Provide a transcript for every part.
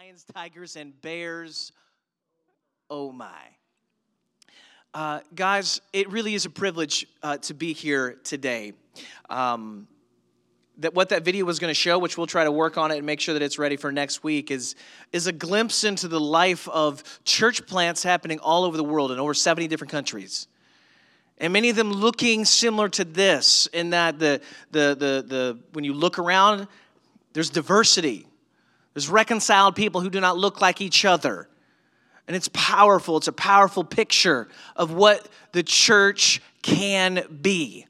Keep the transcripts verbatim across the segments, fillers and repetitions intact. lions, tigers, and bears. Oh, my. Uh, guys, it really is a privilege uh, to be here today. Um, that what that video was going to show, which we'll try to work on it and make sure that it's ready for next week, is, is a glimpse into the life of church plants happening all over the world in over seventy different countries. And many of them looking similar to this, in that the the the the when you look around, there's diversity. There's reconciled people who do not look like each other. And it's powerful. It's a powerful picture of what the church can be.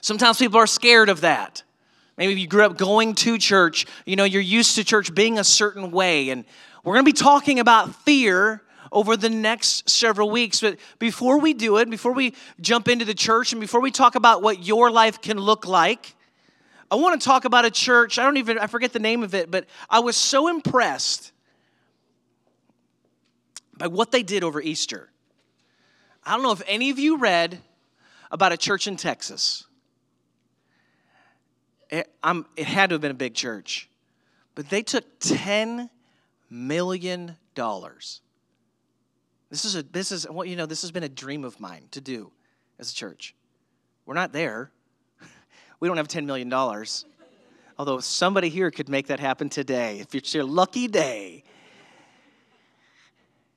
Sometimes people are scared of that. Maybe if you grew up going to church, you know, you're used to church being a certain way. And we're going to be talking about fear over the next several weeks. But before we do it, before we jump into the church, and before we talk about what your life can look like, I want to talk about a church. I don't even, I forget the name of it, but I was so impressed by what they did over Easter. I don't know if any of you read about a church in Texas. It, I'm, it had to have been a big church. But they took ten million dollars. This is a this is what you know. This has been a dream of mine to do as a church. We're not there. We don't have ten million dollars. Although somebody here could make that happen today. If it's your lucky day.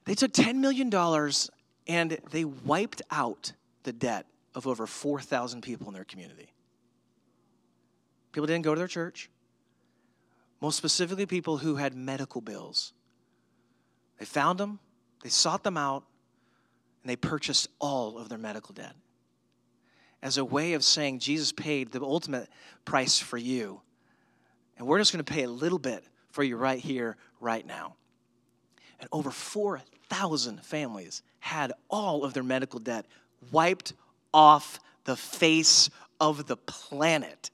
They took ten million dollars and they wiped out the debt of over four thousand people in their community. People didn't go to their church. Most specifically, people who had medical bills. They found them. They sought them out, and they purchased all of their medical debt as a way of saying Jesus paid the ultimate price for you, and we're just going to pay a little bit for you right here, right now. And over four thousand families had all of their medical debt wiped off the face of the planet.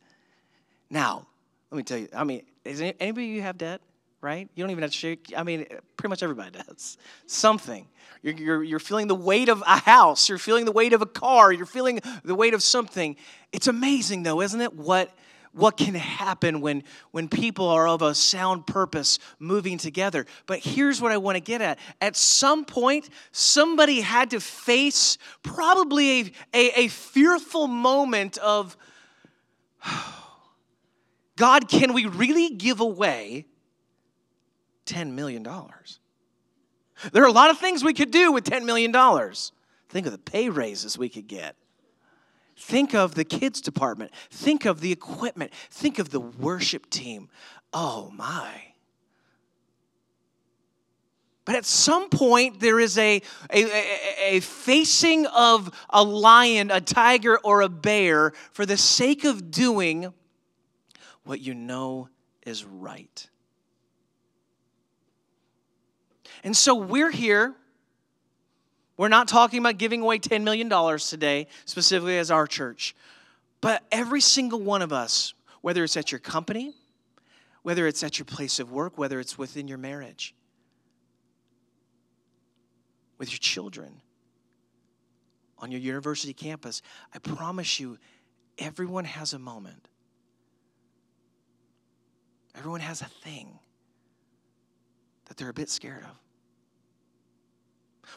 Now, let me tell you, I mean, is anybody you have debt? Right? You don't even have to shake. I mean, pretty much everybody does something. You're, you're, you're feeling the weight of a house. You're feeling the weight of a car. You're feeling the weight of something. It's amazing, though, isn't it? What what can happen when when people are of a sound purpose moving together? But here's what I want to get at. At some point, somebody had to face probably a, a, a fearful moment of, God, can we really give away ten million dollars. There are a lot of things we could do with ten million dollars. Think of the pay raises we could get. Think of the kids department. Think of the equipment. Think of the worship team. Oh, my. But at some point, there is a, a, a, a facing of a lion, a tiger, or a bear for the sake of doing what you know is right. And so we're here. We're not talking about giving away ten million dollars today, specifically as our church. But every single one of us, whether it's at your company, whether it's at your place of work, whether it's within your marriage, with your children, on your university campus, I promise you, everyone has a moment. Everyone has a thing that they're a bit scared of.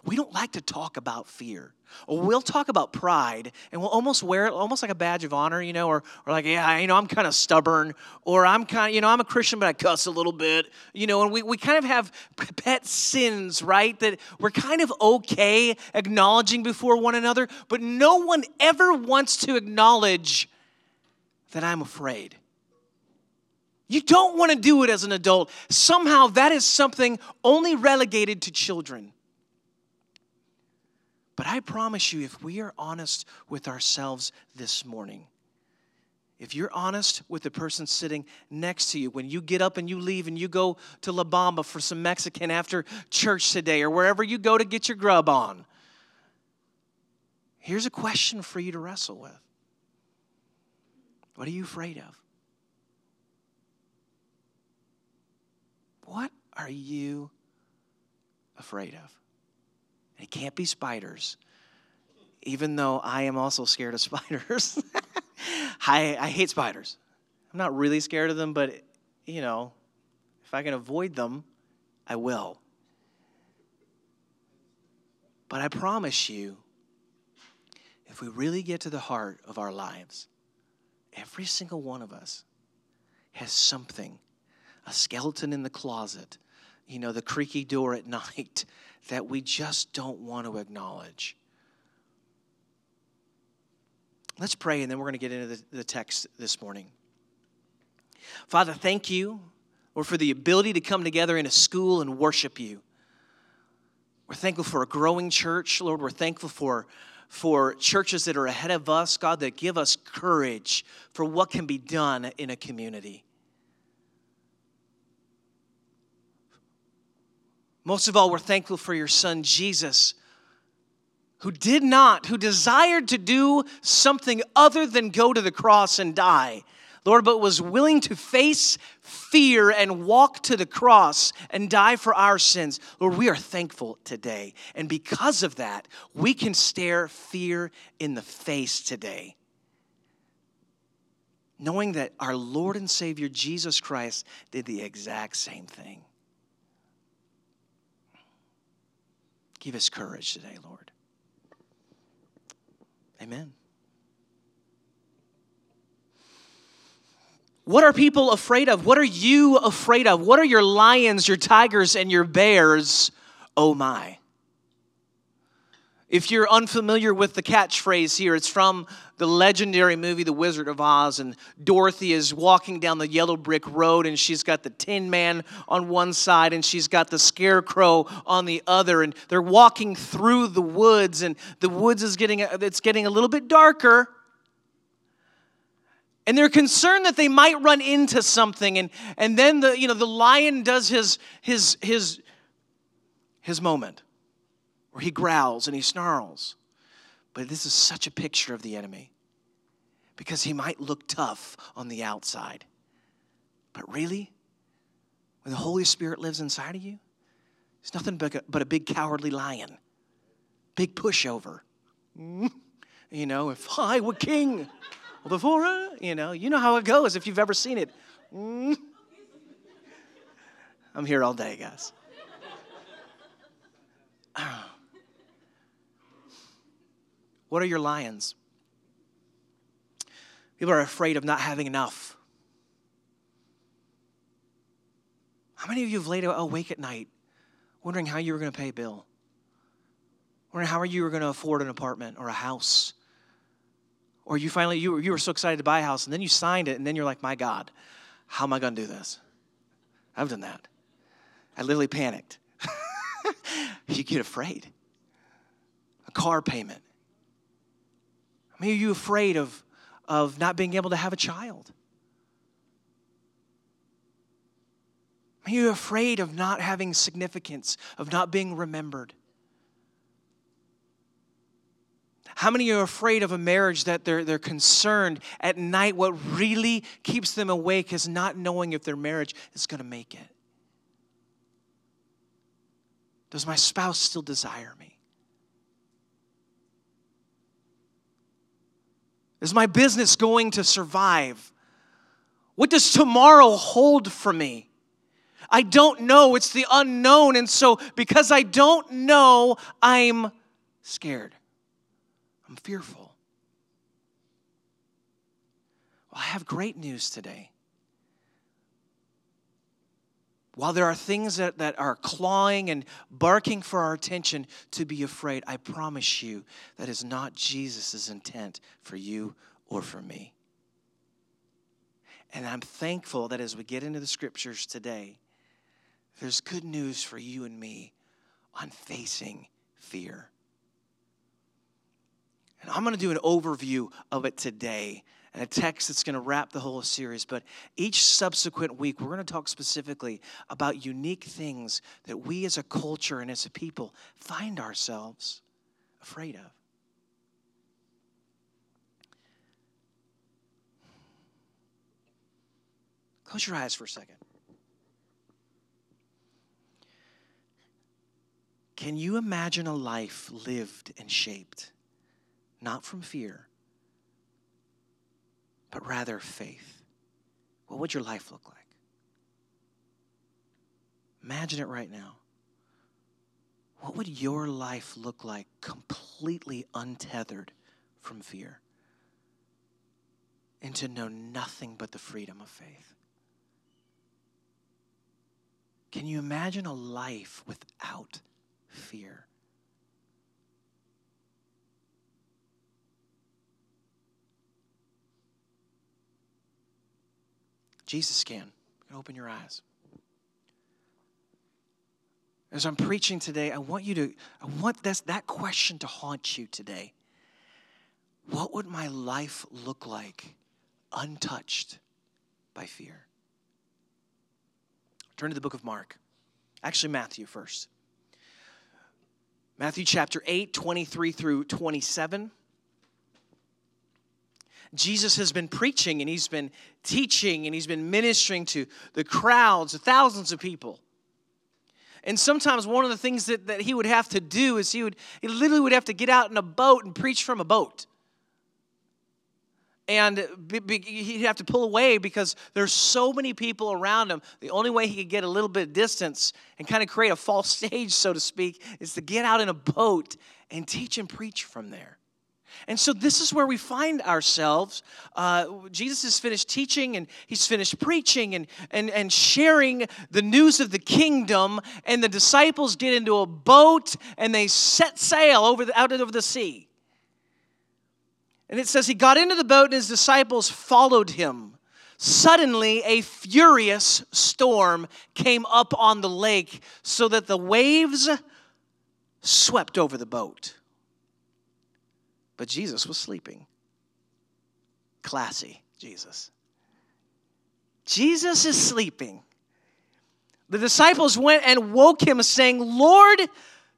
We don't like to talk about fear. Or we'll talk about pride, and we'll almost wear it almost like a badge of honor, you know, or, or like, yeah, you know, I'm kind of stubborn, or I'm kind of, you know, I'm a Christian, but I cuss a little bit, you know, and we, we kind of have pet sins, right, that we're kind of okay acknowledging before one another, but no one ever wants to acknowledge that I'm afraid. You don't want to do it as an adult. Somehow that is something only relegated to children. But I promise you, if we are honest with ourselves this morning, if you're honest with the person sitting next to you, when you get up and you leave and you go to La Bamba for some Mexican after church today or wherever you go to get your grub on, here's a question for you to wrestle with. What are you afraid of? What are you afraid of? It can't be spiders, even though I am also scared of spiders. I, I hate spiders. I'm not really scared of them, but, you know, if I can avoid them, I will. But I promise you, if we really get to the heart of our lives, every single one of us has something, a skeleton in the closet, you know, the creaky door at night that we just don't want to acknowledge. Let's pray, and then we're going to get into the, the text this morning. Father, thank you, Lord, for the ability to come together in a school and worship you. We're thankful for a growing church, Lord. We're thankful for, for churches that are ahead of us, God, that give us courage for what can be done in a community. Most of all, we're thankful for your son, Jesus, who did not, who desired to do something other than go to the cross and die, Lord, but was willing to face fear and walk to the cross and die for our sins. Lord, we are thankful today. And because of that, we can stare fear in the face today, knowing that our Lord and Savior, Jesus Christ, did the exact same thing. Give us courage today, Lord. Amen. What are people afraid of? What are you afraid of? What are your lions, your tigers, and your bears? Oh my. If you're unfamiliar with the catchphrase here, it's from the legendary movie The Wizard of Oz, and Dorothy is walking down the yellow brick road, and she's got the Tin Man on one side, and she's got the Scarecrow on the other, and they're walking through the woods, and the woods is getting it's getting a little bit darker. And they're concerned that they might run into something, and, and then the you know the lion does his his his his moment, where he growls and he snarls. But this is such a picture of the enemy, because he might look tough on the outside. But really, when the Holy Spirit lives inside of you, it's nothing but a, but a big cowardly lion, big pushover. You know, if I were king before, uh, you know, you know how it goes if you've ever seen it. I'm here all day, guys. What are your lions? People are afraid of not having enough. How many of you have laid awake at night wondering how you were going to pay a bill? Wondering how you were going to afford an apartment or a house? Or you finally, you were, you were so excited to buy a house, and then you signed it, and then you're like, my God, how am I going to do this? I've done that. I literally panicked. You get afraid. A car payment. I mean, are you afraid of, of not being able to have a child? I mean, are you afraid of not having significance, of not being remembered? How many are afraid of a marriage that they're, they're concerned at night? What really keeps them awake is not knowing if their marriage is going to make it. Does my spouse still desire me? Is my business going to survive? What does tomorrow hold for me? I don't know. It's the unknown. And so because I don't know, I'm scared. I'm fearful. Well, I have great news today. While there are things that, that are clawing and barking for our attention to be afraid, I promise you that is not Jesus' intent for you or for me. And I'm thankful that as we get into the scriptures today, there's good news for you and me on facing fear. And I'm going to do an overview of it today, and a text that's going to wrap the whole series. But each subsequent week, we're going to talk specifically about unique things that we as a culture and as a people find ourselves afraid of. Close your eyes for a second. Can you imagine a life lived and shaped, not from fear, but rather faith? What would your life look like? Imagine it right now. What would your life look like completely untethered from fear and to know nothing but the freedom of faith? Can you imagine a life without fear? Jesus can. You can open your eyes. As I'm preaching today, I want you to, I want this, that question to haunt you today. What would my life look like untouched by fear? Turn to the book of Mark. Actually, Matthew first. Matthew chapter eight, twenty-three through twenty-seven. Jesus has been preaching and he's been teaching and he's been ministering to the crowds, the thousands of people. And sometimes one of the things that, that he would have to do is he would he literally would have to get out in a boat and preach from a boat. And be, be, he'd have to pull away because there's so many people around him. The only way he could get a little bit of distance and kind of create a false stage, so to speak, is to get out in a boat and teach and preach from there. And so this is where we find ourselves. Uh, Jesus has finished teaching and he's finished preaching and, and, and sharing the news of the kingdom. And the disciples get into a boat and they set sail over the, out over the sea. And it says he got into the boat and his disciples followed him. Suddenly a furious storm came up on the lake so that the waves swept over the boat. But Jesus was sleeping. Classy Jesus. Jesus is sleeping. The disciples went and woke him, saying, "Lord,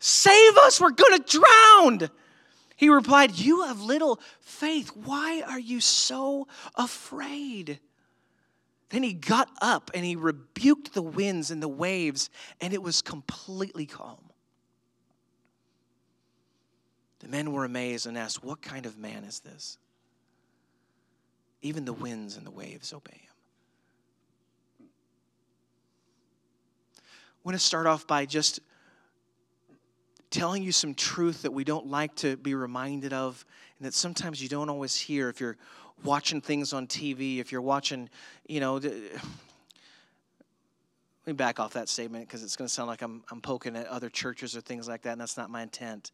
save us, we're going to drown." He replied, "You have little faith. Why are you so afraid?" Then he got up and he rebuked the winds and the waves, and it was completely calm. The men were amazed and asked, "What kind of man is this? Even the winds and the waves obey him." I want to start off by just telling you some truth that we don't like to be reminded of and that sometimes you don't always hear if you're watching things on T V, if you're watching, you know, let me back off that statement because it's going to sound like I'm, I'm poking at other churches or things like that, and that's not my intent.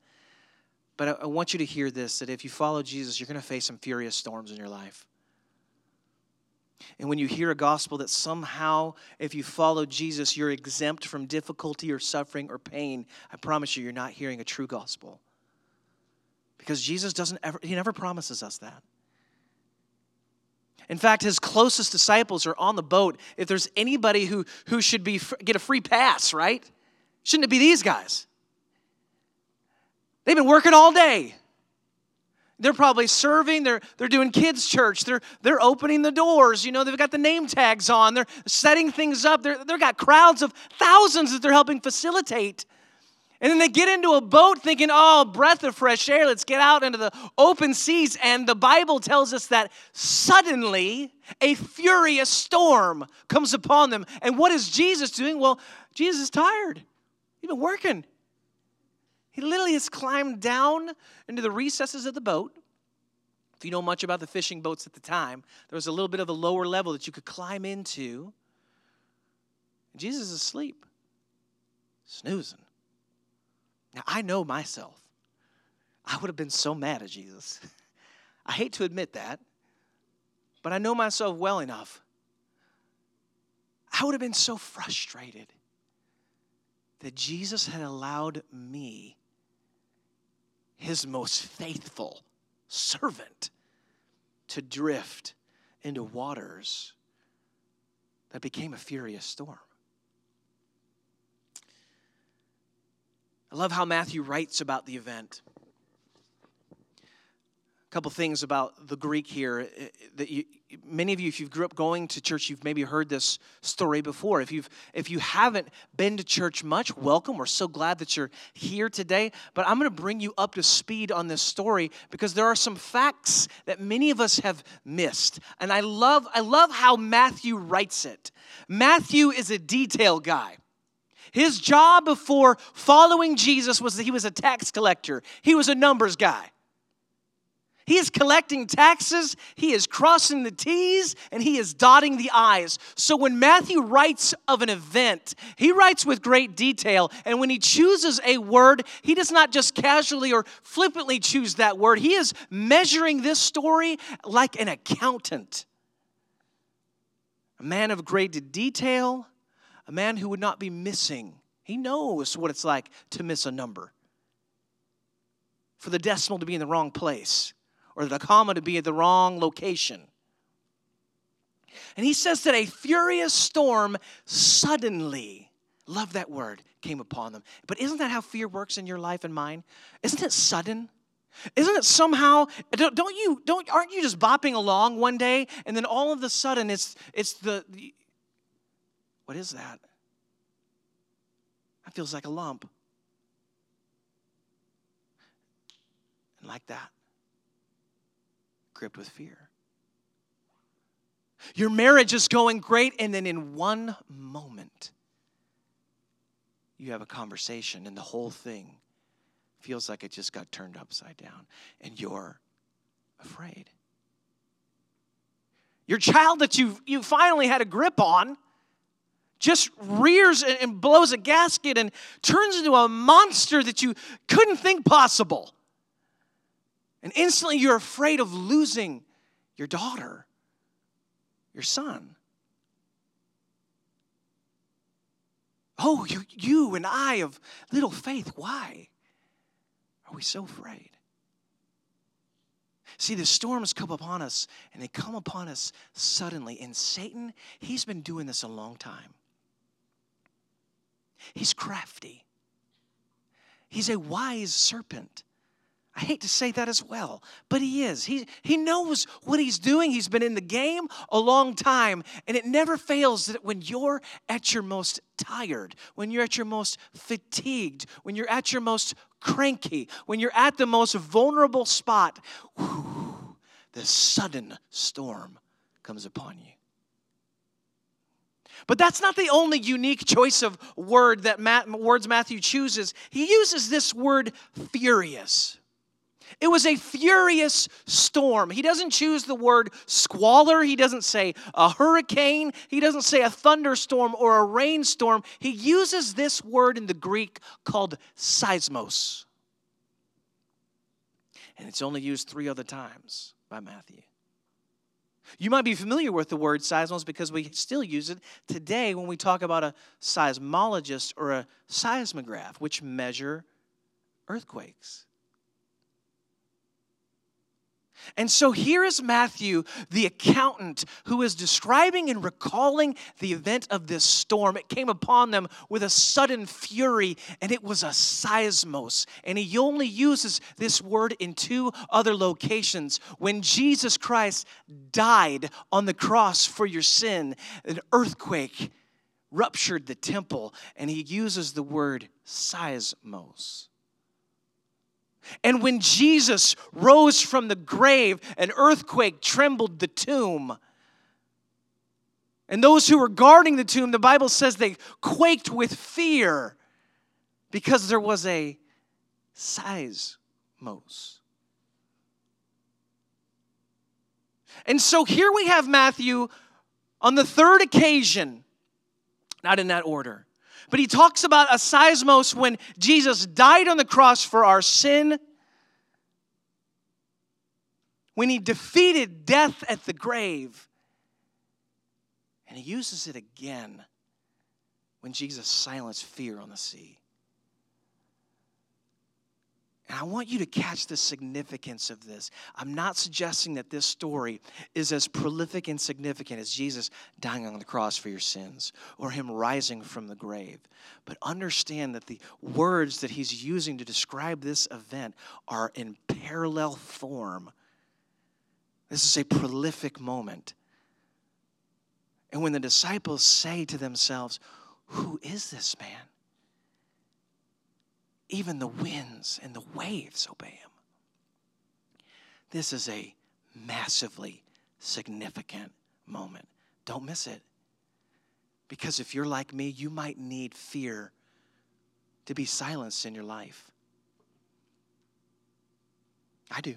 But I want you to hear this, that if you follow Jesus, you're going to face some furious storms in your life. And when you hear a gospel that somehow, if you follow Jesus, you're exempt from difficulty or suffering or pain, I promise you, you're not hearing a true gospel. Because Jesus doesn't ever, he never promises us that. In fact, his closest disciples are on the boat. If there's anybody who, who should be get a free pass, right? Shouldn't it be these guys? They've been working all day. They're probably serving. They're, they're doing kids' church. They're, they're opening the doors. You know, they've got the name tags on. They're setting things up. They're, they've got crowds of thousands that they're helping facilitate. And then they get into a boat thinking, "Oh, breath of fresh air. Let's get out into the open seas." And the Bible tells us that suddenly a furious storm comes upon them. And what is Jesus doing? Well, Jesus is tired. He's been working. He literally has climbed down into the recesses of the boat. If you know much about the fishing boats at the time, there was a little bit of a lower level that you could climb into. Jesus is asleep, snoozing. Now, I know myself. I would have been so mad at Jesus. I hate to admit that, but I know myself well enough. I would have been so frustrated that Jesus had allowed me, his most faithful servant, to drift into waters that became a furious storm. I love how Matthew writes about the event. A couple things about the Greek here that you, many of you, if you've grew up going to church, you've maybe heard this story before. If you've, if you haven't been to church much, welcome. We're so glad that you're here today. But I'm going to bring you up to speed on this story because there are some facts that many of us have missed. And I love, I love how Matthew writes it. Matthew is a detail guy. His job before following Jesus was that he was a tax collector. He was a numbers guy. He is collecting taxes, he is crossing the T's, and he is dotting the I's. So when Matthew writes of an event, he writes with great detail. And when he chooses a word, he does not just casually or flippantly choose that word. He is measuring this story like an accountant. A man of great detail, a man who would not be missing. He knows what it's like to miss a number, for the decimal to be in the wrong place, or the comma to be at the wrong location. And he says that a furious storm suddenly, love that word, came upon them. But isn't that how fear works in your life and mine? Isn't it sudden? Isn't it somehow, don't, don't you, don't, aren't you just bopping along one day, and then all of a sudden it's, it's the, the, what is that? That feels like a lump. And like that, gripped with fear. Your marriage is going great, and then in one moment, you have a conversation, and the whole thing feels like it just got turned upside down, and you're afraid. Your child that you've, you finally had a grip on just rears and blows a gasket and turns into a monster that you couldn't think possible. And instantly you're afraid of losing your daughter, your son. Oh, you, you and I of little faith, why are we so afraid? See, the storms come upon us, and they come upon us suddenly. And Satan, he's been doing this a long time. He's crafty. He's a wise serpent. I hate to say that as well, but he is. He, he knows what he's doing. He's been in the game a long time, and it never fails that when you're at your most tired, when you're at your most fatigued, when you're at your most cranky, when you're at the most vulnerable spot, whew, the sudden storm comes upon you. But that's not the only unique choice of word that Matt, words Matthew chooses. He uses this word furious. It was a furious storm. He doesn't choose the word squalor. He doesn't say a hurricane. He doesn't say a thunderstorm or a rainstorm. He uses this word in the Greek called seismos. And it's only used three other times by Matthew. You might be familiar with the word seismos because we still use it today when we talk about a seismologist or a seismograph, which measure earthquakes. And so here is Matthew, the accountant, who is describing and recalling the event of this storm. It came upon them with a sudden fury, and it was a seismos. And he only uses this word in two other locations. When Jesus Christ died on the cross for your sin, an earthquake ruptured the temple, and he uses the word seismos. And when Jesus rose from the grave, an earthquake trembled the tomb. And those who were guarding the tomb, the Bible says they quaked with fear because there was a seismos. And so here we have Matthew on the third occasion, not in that order. But he talks about a seismos when Jesus died on the cross for our sin, when he defeated death at the grave. And he uses it again when Jesus silenced fear on the sea. And I want you to catch the significance of this. I'm not suggesting that this story is as prolific and significant as Jesus dying on the cross for your sins or him rising from the grave. But understand that the words that he's using to describe this event are in parallel form. This is a prolific moment. And when the disciples say to themselves, "Who is this man? Even the winds and the waves obey him." This is a massively significant moment. Don't miss it. Because if you're like me, you might need fear to be silenced in your life? I do.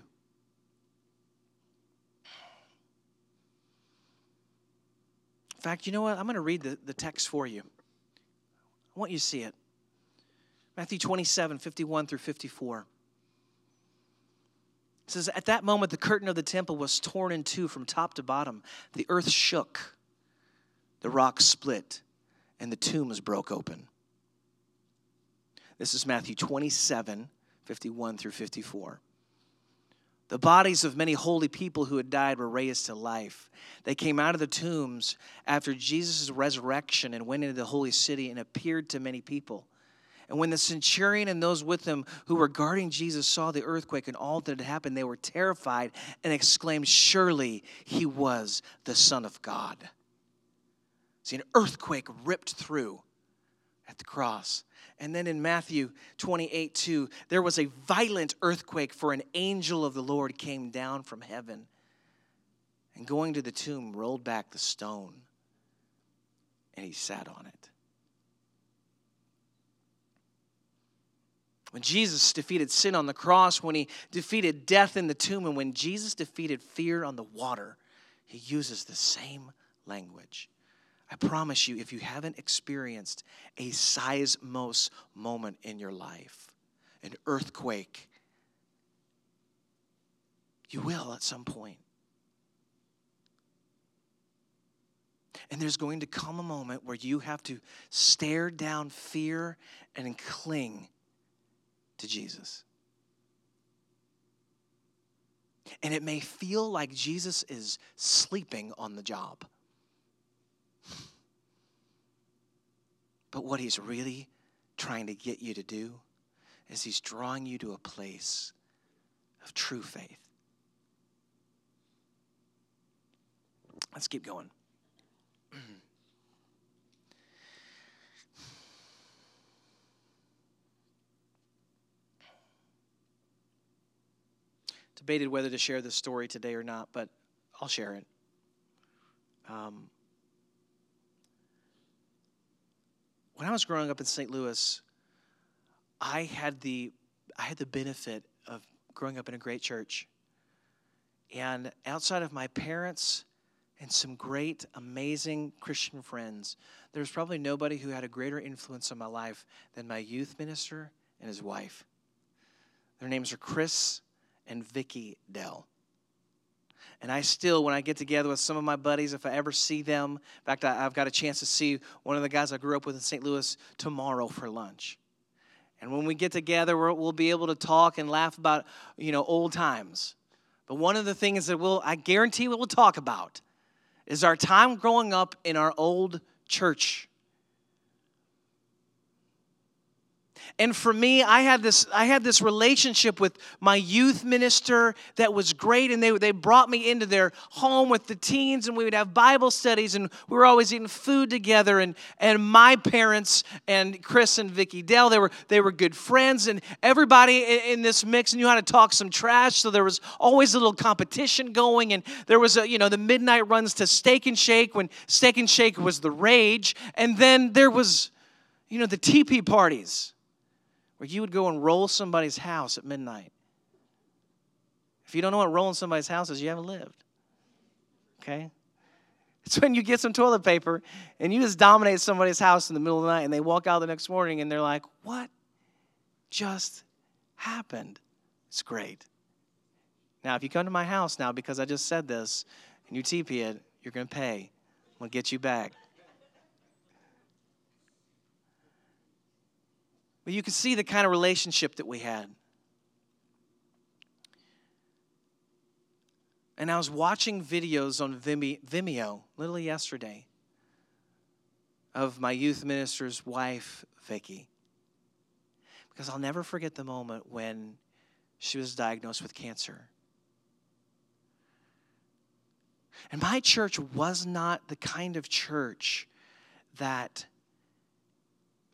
In fact, you know what? I'm going to read the, the text for you. I want you to see it. Matthew twenty-seven, fifty-one through fifty-four. It says, at that moment, the curtain of the temple was torn in two from top to bottom. The earth shook, the rocks split, and the tombs broke open. This is Matthew twenty-seven, fifty-one through fifty-four. The bodies of many holy people who had died were raised to life. They came out of the tombs after Jesus' resurrection and went into the holy city and appeared to many people. And when the centurion and those with him who were guarding Jesus saw the earthquake and all that had happened, they were terrified and exclaimed, surely he was the Son of God. See, an earthquake ripped through at the cross. And then in Matthew twenty-eight, two, there was a violent earthquake, for an angel of the Lord came down from heaven and going to the tomb rolled back the stone and he sat on it. When Jesus defeated sin on the cross, when he defeated death in the tomb, and when Jesus defeated fear on the water, he uses the same language. I promise you, if you haven't experienced a seismos moment in your life, an earthquake, you will at some point. And there's going to come a moment where you have to stare down fear and cling to Jesus. And it may feel like Jesus is sleeping on the job. But what he's really trying to get you to do is he's drawing you to a place of true faith. Let's keep going. Debated whether to share this story today or not, but I'll share it. Um, when I was growing up in Saint Louis, I had the I had the benefit of growing up in a great church. And outside of my parents and some great, amazing Christian friends, there's probably nobody who had a greater influence on my life than my youth minister and his wife. Their names are Chris and Vicky Dell. And I still, when I get together with some of my buddies, if I ever see them, in fact, I, I've got a chance to see one of the guys I grew up with in Saint Louis tomorrow for lunch. And when we get together, we're, we'll be able to talk and laugh about, you know, old times. But one of the things that we'll, I guarantee we'll talk about is our time growing up in our old church. And for me, I had this I had this relationship with my youth minister that was great, and they they brought me into their home with the teens, and we would have Bible studies, and we were always eating food together. And and my parents and Chris and Vicky Dell, they were they were good friends, and everybody in, in this mix knew how to talk some trash, so there was always a little competition going, and there was a, you know, the midnight runs to Steak and Shake when Steak and Shake was the rage, and then there was, you know, the teepee parties, where you would go and roll somebody's house at midnight. If you don't know what rolling somebody's house is, you haven't lived. Okay? It's when you get some toilet paper and you just dominate somebody's house in the middle of the night, and they walk out the next morning and they're like, what just happened? It's great. Now, if you come to my house now because I just said this and you teepee it, you're going to pay. I'm going to get you back. But you can see the kind of relationship that we had. And I was watching videos on Vimeo, literally yesterday, of my youth minister's wife, Vicky. Because I'll never forget the moment when she was diagnosed with cancer. And my church was not the kind of church that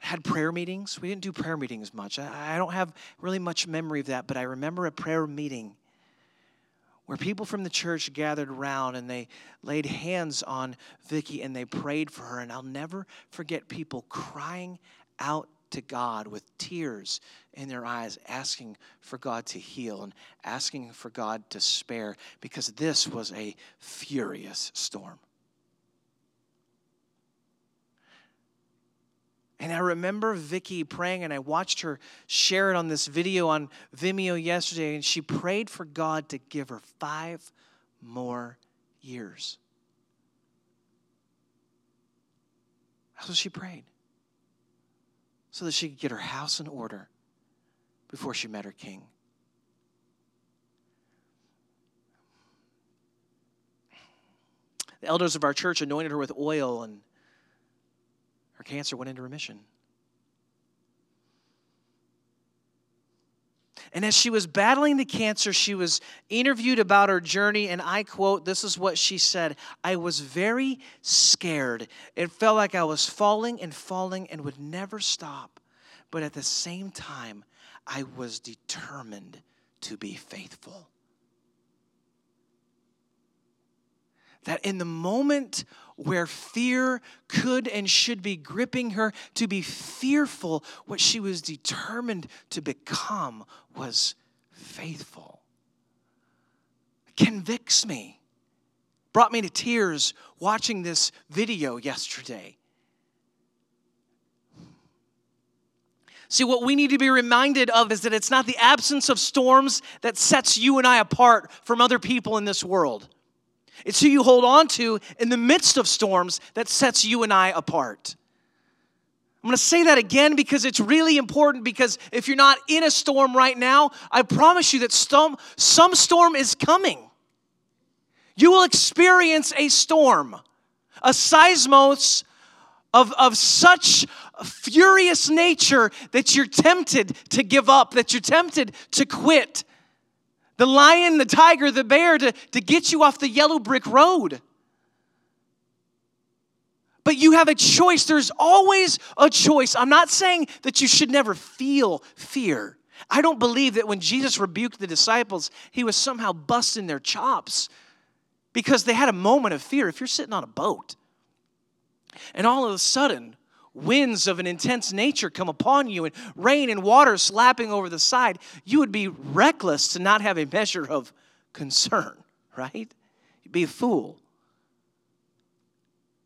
had prayer meetings. We didn't do prayer meetings much. I, I don't have really much memory of that, but I remember a prayer meeting where people from the church gathered around and they laid hands on Vicky and they prayed for her. And I'll never forget people crying out to God with tears in their eyes, asking for God to heal and asking for God to spare, because this was a furious storm. And I remember Vicky praying, and I watched her share it on this video on Vimeo yesterday, and she prayed for God to give her five more years. That's what she prayed, so that she could get her house in order before she met her king. The elders of our church anointed her with oil, and her cancer went into remission. And as she was battling the cancer, she was interviewed about her journey, and I quote, this is what she said, "I was very scared. It felt like I was falling and falling and would never stop. But at the same time, I was determined to be faithful." That in the moment where fear could and should be gripping her to be fearful, what she was determined to become was faithful. It convicts me. Brought me to tears watching this video yesterday. See, what we need to be reminded of is that it's not the absence of storms that sets you and I apart from other people in this world. It's who you hold on to in the midst of storms that sets you and I apart. I'm going to say that again because it's really important, because if you're not in a storm right now, I promise you that some, some storm is coming. You will experience a storm, a seismos of, of such a furious nature that you're tempted to give up, that you're tempted to quit. The lion, the tiger, the bear, to, to get you off the yellow brick road. But you have a choice. There's always a choice. I'm not saying that you should never feel fear. I don't believe that when Jesus rebuked the disciples, he was somehow busting their chops because they had a moment of fear. If you're sitting on a boat and all of a sudden winds of an intense nature come upon you and rain and water slapping over the side, you would be reckless to not have a measure of concern, right? You'd be a fool.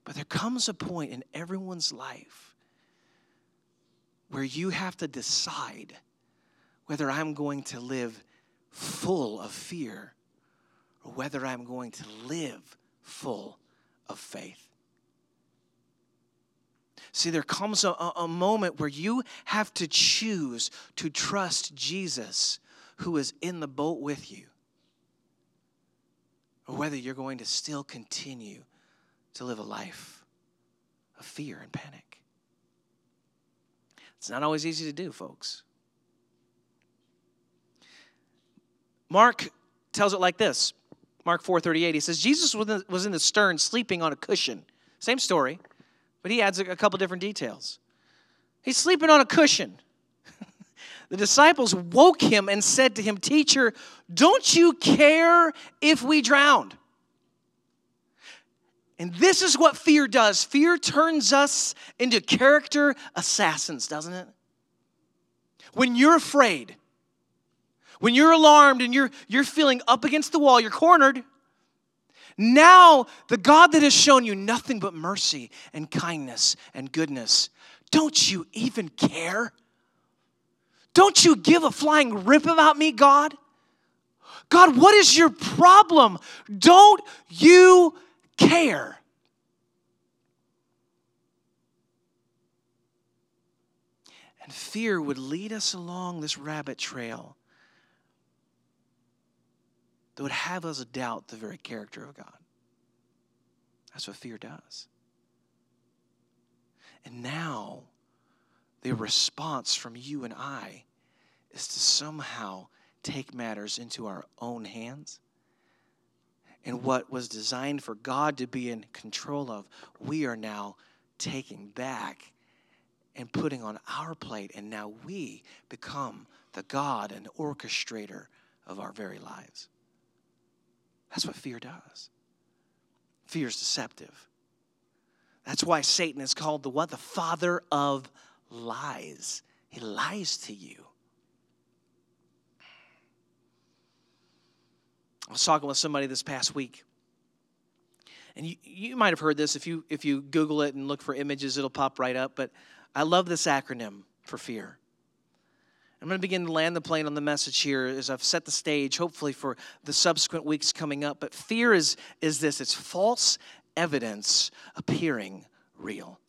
But there comes a point in everyone's life where you have to decide whether I'm going to live full of fear or whether I'm going to live full of faith. See, there comes a, a moment where you have to choose to trust Jesus, who is in the boat with you, or whether you're going to still continue to live a life of fear and panic. It's not always easy to do, folks. Mark tells it like this. Mark four thirty-eight, he says, Jesus was in the stern sleeping on a cushion. Same story. But he adds a couple different details. He's sleeping on a cushion. The disciples woke him and said to him, "Teacher, don't you care if we drowned?" And this is what fear does. Fear turns us into character assassins, doesn't it? When you're afraid, when you're alarmed and you're, you're feeling up against the wall, you're cornered. Now, the God that has shown you nothing but mercy and kindness and goodness, don't you even care? Don't you give a flying rip about me, God? God, what is your problem? Don't you care? And fear would lead us along this rabbit trail that would have us doubt the very character of God. That's what fear does. And now, the response from you and I is to somehow take matters into our own hands. And what was designed for God to be in control of, we are now taking back and putting on our plate. And now we become the God and orchestrator of our very lives. That's what fear does. Fear is deceptive. That's why Satan is called the what? The father of lies. He lies to you. I was talking with somebody this past week. And you, you might have heard this. If you, if you Google it and look for images, it'll pop right up. But I love this acronym for fear. I'm going to begin to land the plane on the message here as I've set the stage, hopefully, for the subsequent weeks coming up. But fear is, is this. It's false evidence appearing real.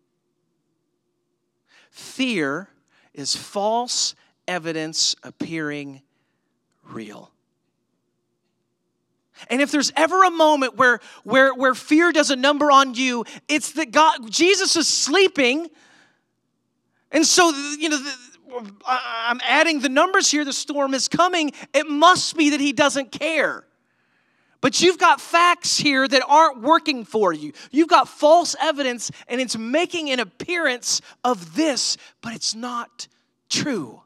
Fear is false evidence appearing real. And if there's ever a moment where, where, where fear does a number on you, it's that God, Jesus is sleeping. And so, you know, the, I'm adding the numbers here. The storm is coming. It must be that he doesn't care. But you've got facts here that aren't working for you. You've got false evidence, and it's making an appearance of this, but it's not true.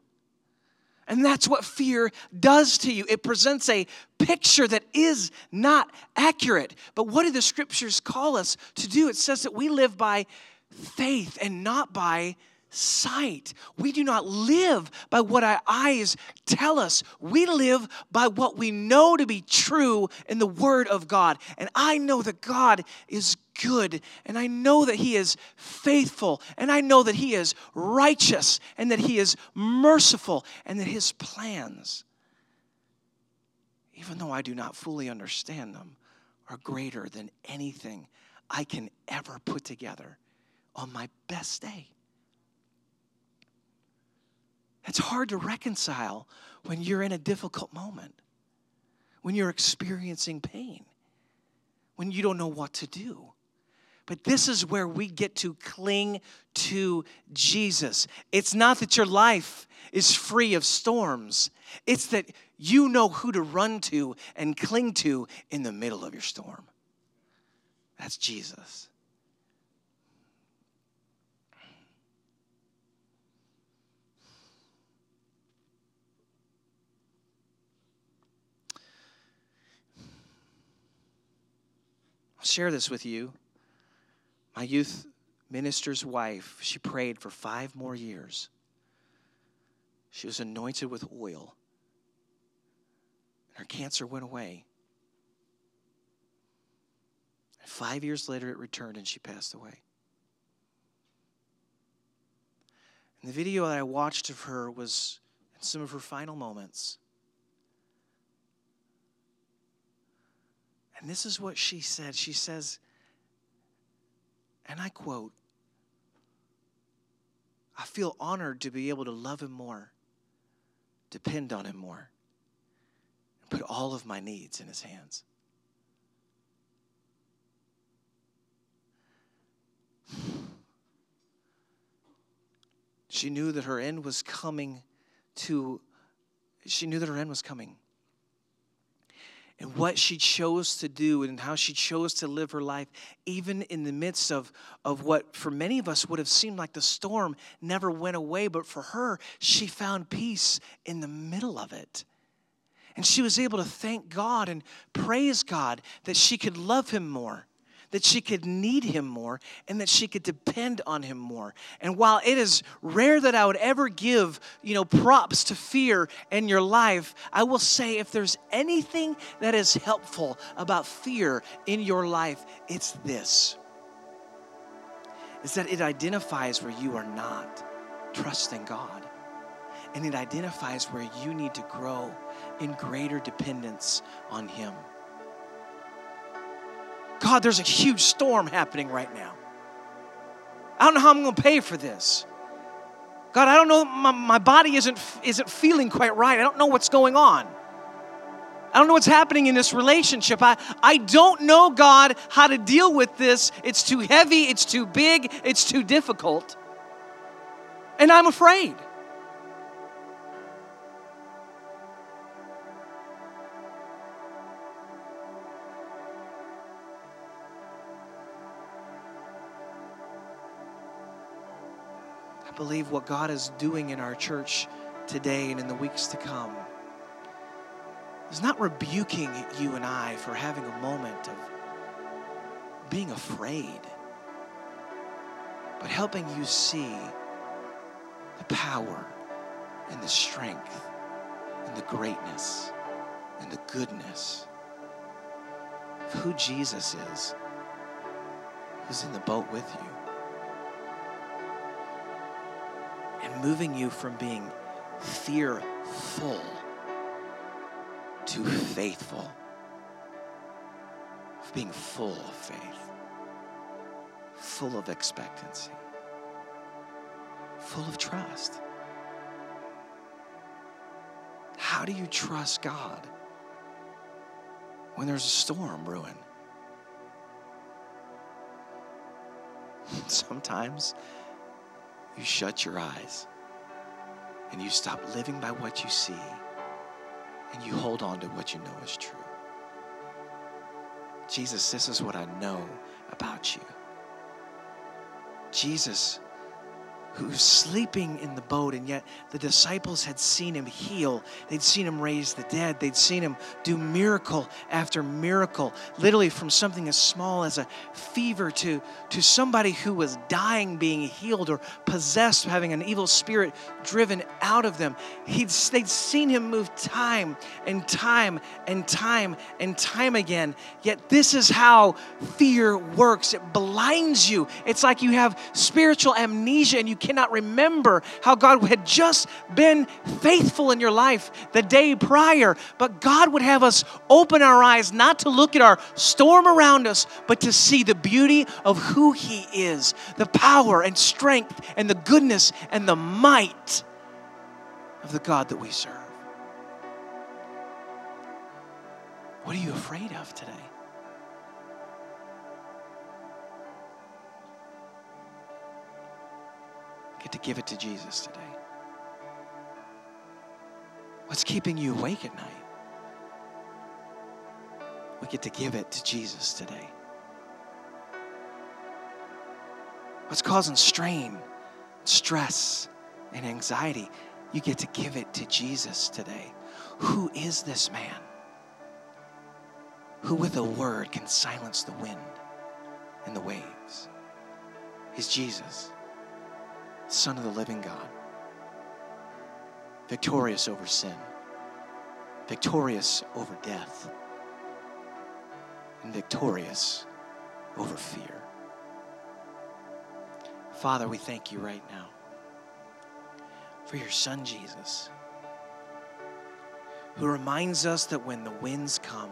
And that's what fear does to you. It presents a picture that is not accurate. But what do the scriptures call us to do? It says that we live by faith and not by sight. We do not live by what our eyes tell us. We live by what we know to be true in the Word of God. And I know that God is good, and I know that he is faithful, and I know that he is righteous, and that he is merciful, and that his plans, even though I do not fully understand them, are greater than anything I can ever put together on my best day. It's hard to reconcile when you're in a difficult moment, when you're experiencing pain, when you don't know what to do. But this is where we get to cling to Jesus. It's not that your life is free of storms. It's that you know who to run to and cling to in the middle of your storm. That's Jesus. I'll share this with you. My youth minister's wife, she prayed for five more years. She was anointed with oil. Her cancer went away. And five years later, it returned and she passed away. And the video that I watched of her was in some of her final moments. And this is what she said. She says, and I quote, "I feel honored to be able to love him more, depend on him more, and put all of my needs in his hands." She knew that her end was coming to, she knew that her end was coming. And what she chose to do and how she chose to live her life, even in the midst of, of what for many of us would have seemed like the storm never went away. But for her, she found peace in the middle of it. And she was able to thank God and praise God that she could love him more, that she could need him more, and that she could depend on him more. And while it is rare that I would ever give, you know, props to fear in your life, I will say if there's anything that is helpful about fear in your life, it's this. It's that it identifies where you are not trusting God. And it identifies where you need to grow in greater dependence on him. God, there's a huge storm happening right now. I don't know how I'm going to pay for this. God, I don't know. My, my body isn't, isn't feeling quite right. I don't know what's going on. I don't know what's happening in this relationship. I, I don't know, God, how to deal with this. It's too heavy. It's too big. It's too difficult. And I'm afraid. Believe what God is doing in our church today and in the weeks to come is not rebuking you and I for having a moment of being afraid, but helping you see the power and the strength and the greatness and the goodness of who Jesus is, who's in the boat with you, and moving you from being fearful to faithful, of being full of faith, full of expectancy, full of trust. How do you trust God when there's a storm brewing? Sometimes you shut your eyes and you stop living by what you see and you hold on to what you know is true. Jesus, this is what I know about you. Jesus, who's sleeping in the boat, and yet the disciples had seen him heal. They'd seen him raise the dead. They'd seen him do miracle after miracle, literally from something as small as a fever to, to somebody who was dying being healed or possessed, having an evil spirit driven out of them. He'd, they'd seen him move time and time and time and time again, yet this is how fear works. It blinds you. It's like you have spiritual amnesia and you cannot remember how God had just been faithful in your life the day prior. But God would have us open our eyes not to look at our storm around us, but to see the beauty of who he is, the power and strength and the goodness and the might of the God that we serve. What are you afraid of today? Get to give it to Jesus today. What's keeping you awake at night? We get to give it to Jesus today. What's causing strain, stress, and anxiety? You get to give it to Jesus today. Who is this man who with a word can silence the wind and the waves? He's Jesus, Son of the living God, victorious over sin, victorious over death, and victorious over fear. Father, we thank you right now for your Son, Jesus, who reminds us that when the winds come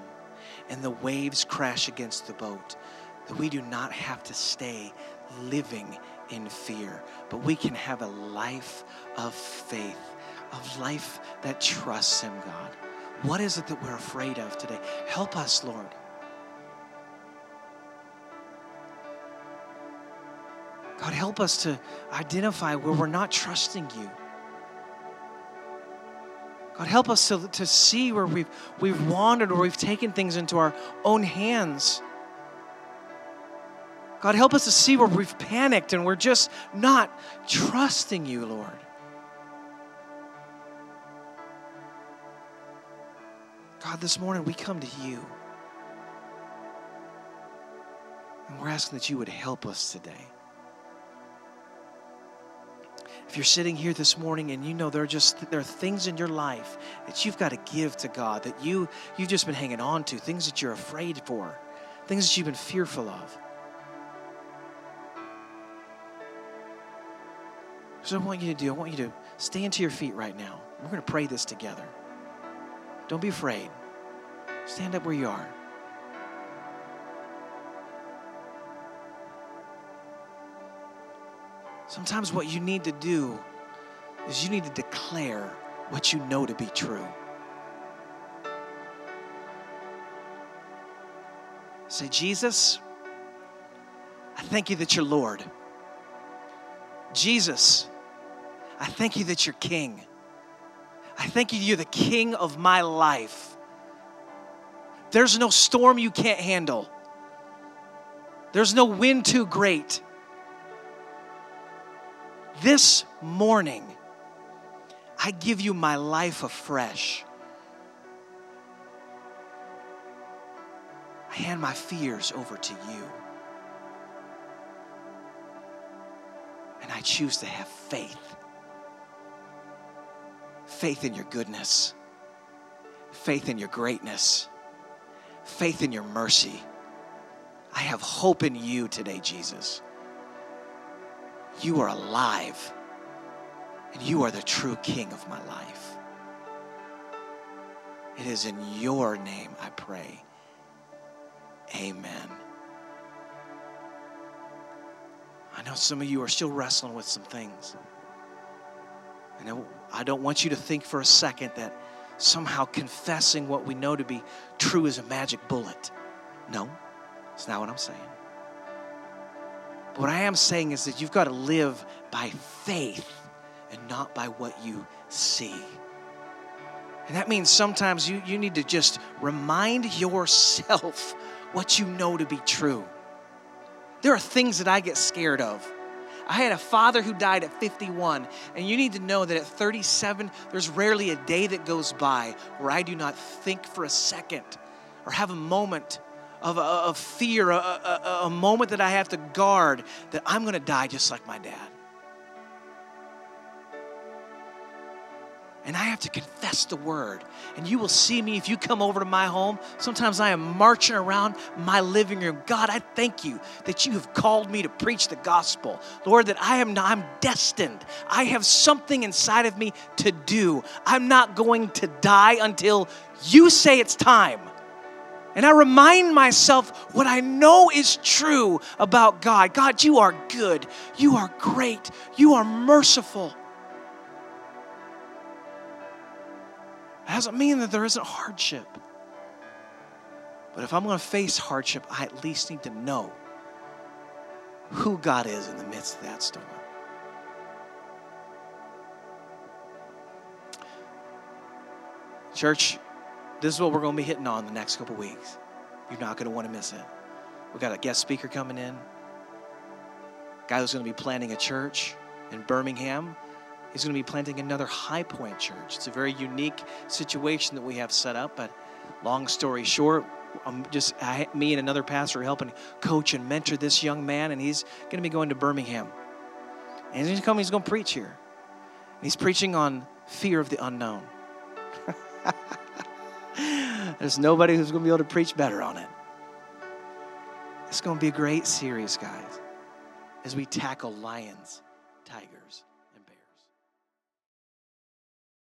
and the waves crash against the boat, that we do not have to stay living in fear, but we can have a life of faith, a life that trusts him, God. What is it that we're afraid of today? Help us, Lord. God, help us to identify where we're not trusting you. God, help us to, to see where we've, we've wandered or we've taken things into our own hands. God, help us to see where we've panicked and we're just not trusting you, Lord. God, this morning we come to you. And we're asking that you would help us today. If you're sitting here this morning and you know there are just there are things in your life that you've got to give to God, that you, you've just been hanging on to, things that you're afraid for, things that you've been fearful of. So I want you to do, I want you to stand to your feet right now. We're going to pray this together. Don't be afraid. Stand up where you are. Sometimes what you need to do is you need to declare what you know to be true. Say, Jesus, I thank you that you're Lord. Jesus, I thank you that you're King. I thank you you're the King of my life. There's no storm you can't handle. There's no wind too great. This morning, I give you my life afresh. I hand my fears over to you. And I choose to have faith faith in your goodness, faith in your greatness, faith in your mercy. I have hope in you today, Jesus. You are alive, and you are the true King of my life. It is in your name I pray. Amen. I know some of you are still wrestling with some things. And I don't want you to think for a second that somehow confessing what we know to be true is a magic bullet. No, it's not what I'm saying. But what I am saying is that you've got to live by faith and not by what you see. And that means sometimes you, you need to just remind yourself what you know to be true. There are things that I get scared of. I had a father who died at fifty-one, and you need to know that at thirty-seven, there's rarely a day that goes by where I do not think for a second or have a moment of, of fear, a, a, a moment that I have to guard that I'm going to die just like my dad. And I have to confess the word. And you will see me if you come over to my home. Sometimes I am marching around my living room. God, I thank you that you have called me to preach the gospel. Lord, that I am not, I'm destined. I have something inside of me to do. I'm not going to die until you say it's time. And I remind myself what I know is true about God. God, you are good. You are great. You are merciful. It doesn't mean that there isn't hardship. But if I'm going to face hardship, I at least need to know who God is in the midst of that storm. Church, this is what we're going to be hitting on the next couple weeks. You're not going to want to miss it. We've got a guest speaker coming in. A guy who's going to be planting a church in Birmingham. He's going to be planting another High Point church. It's a very unique situation that we have set up, but long story short, I'm just I, me and another pastor are helping coach and mentor this young man, and he's going to be going to Birmingham. And he's going to come, he's going to preach here. And he's preaching on fear of the unknown. There's nobody who's going to be able to preach better on it. It's going to be a great series, guys, as we tackle lions, tigers.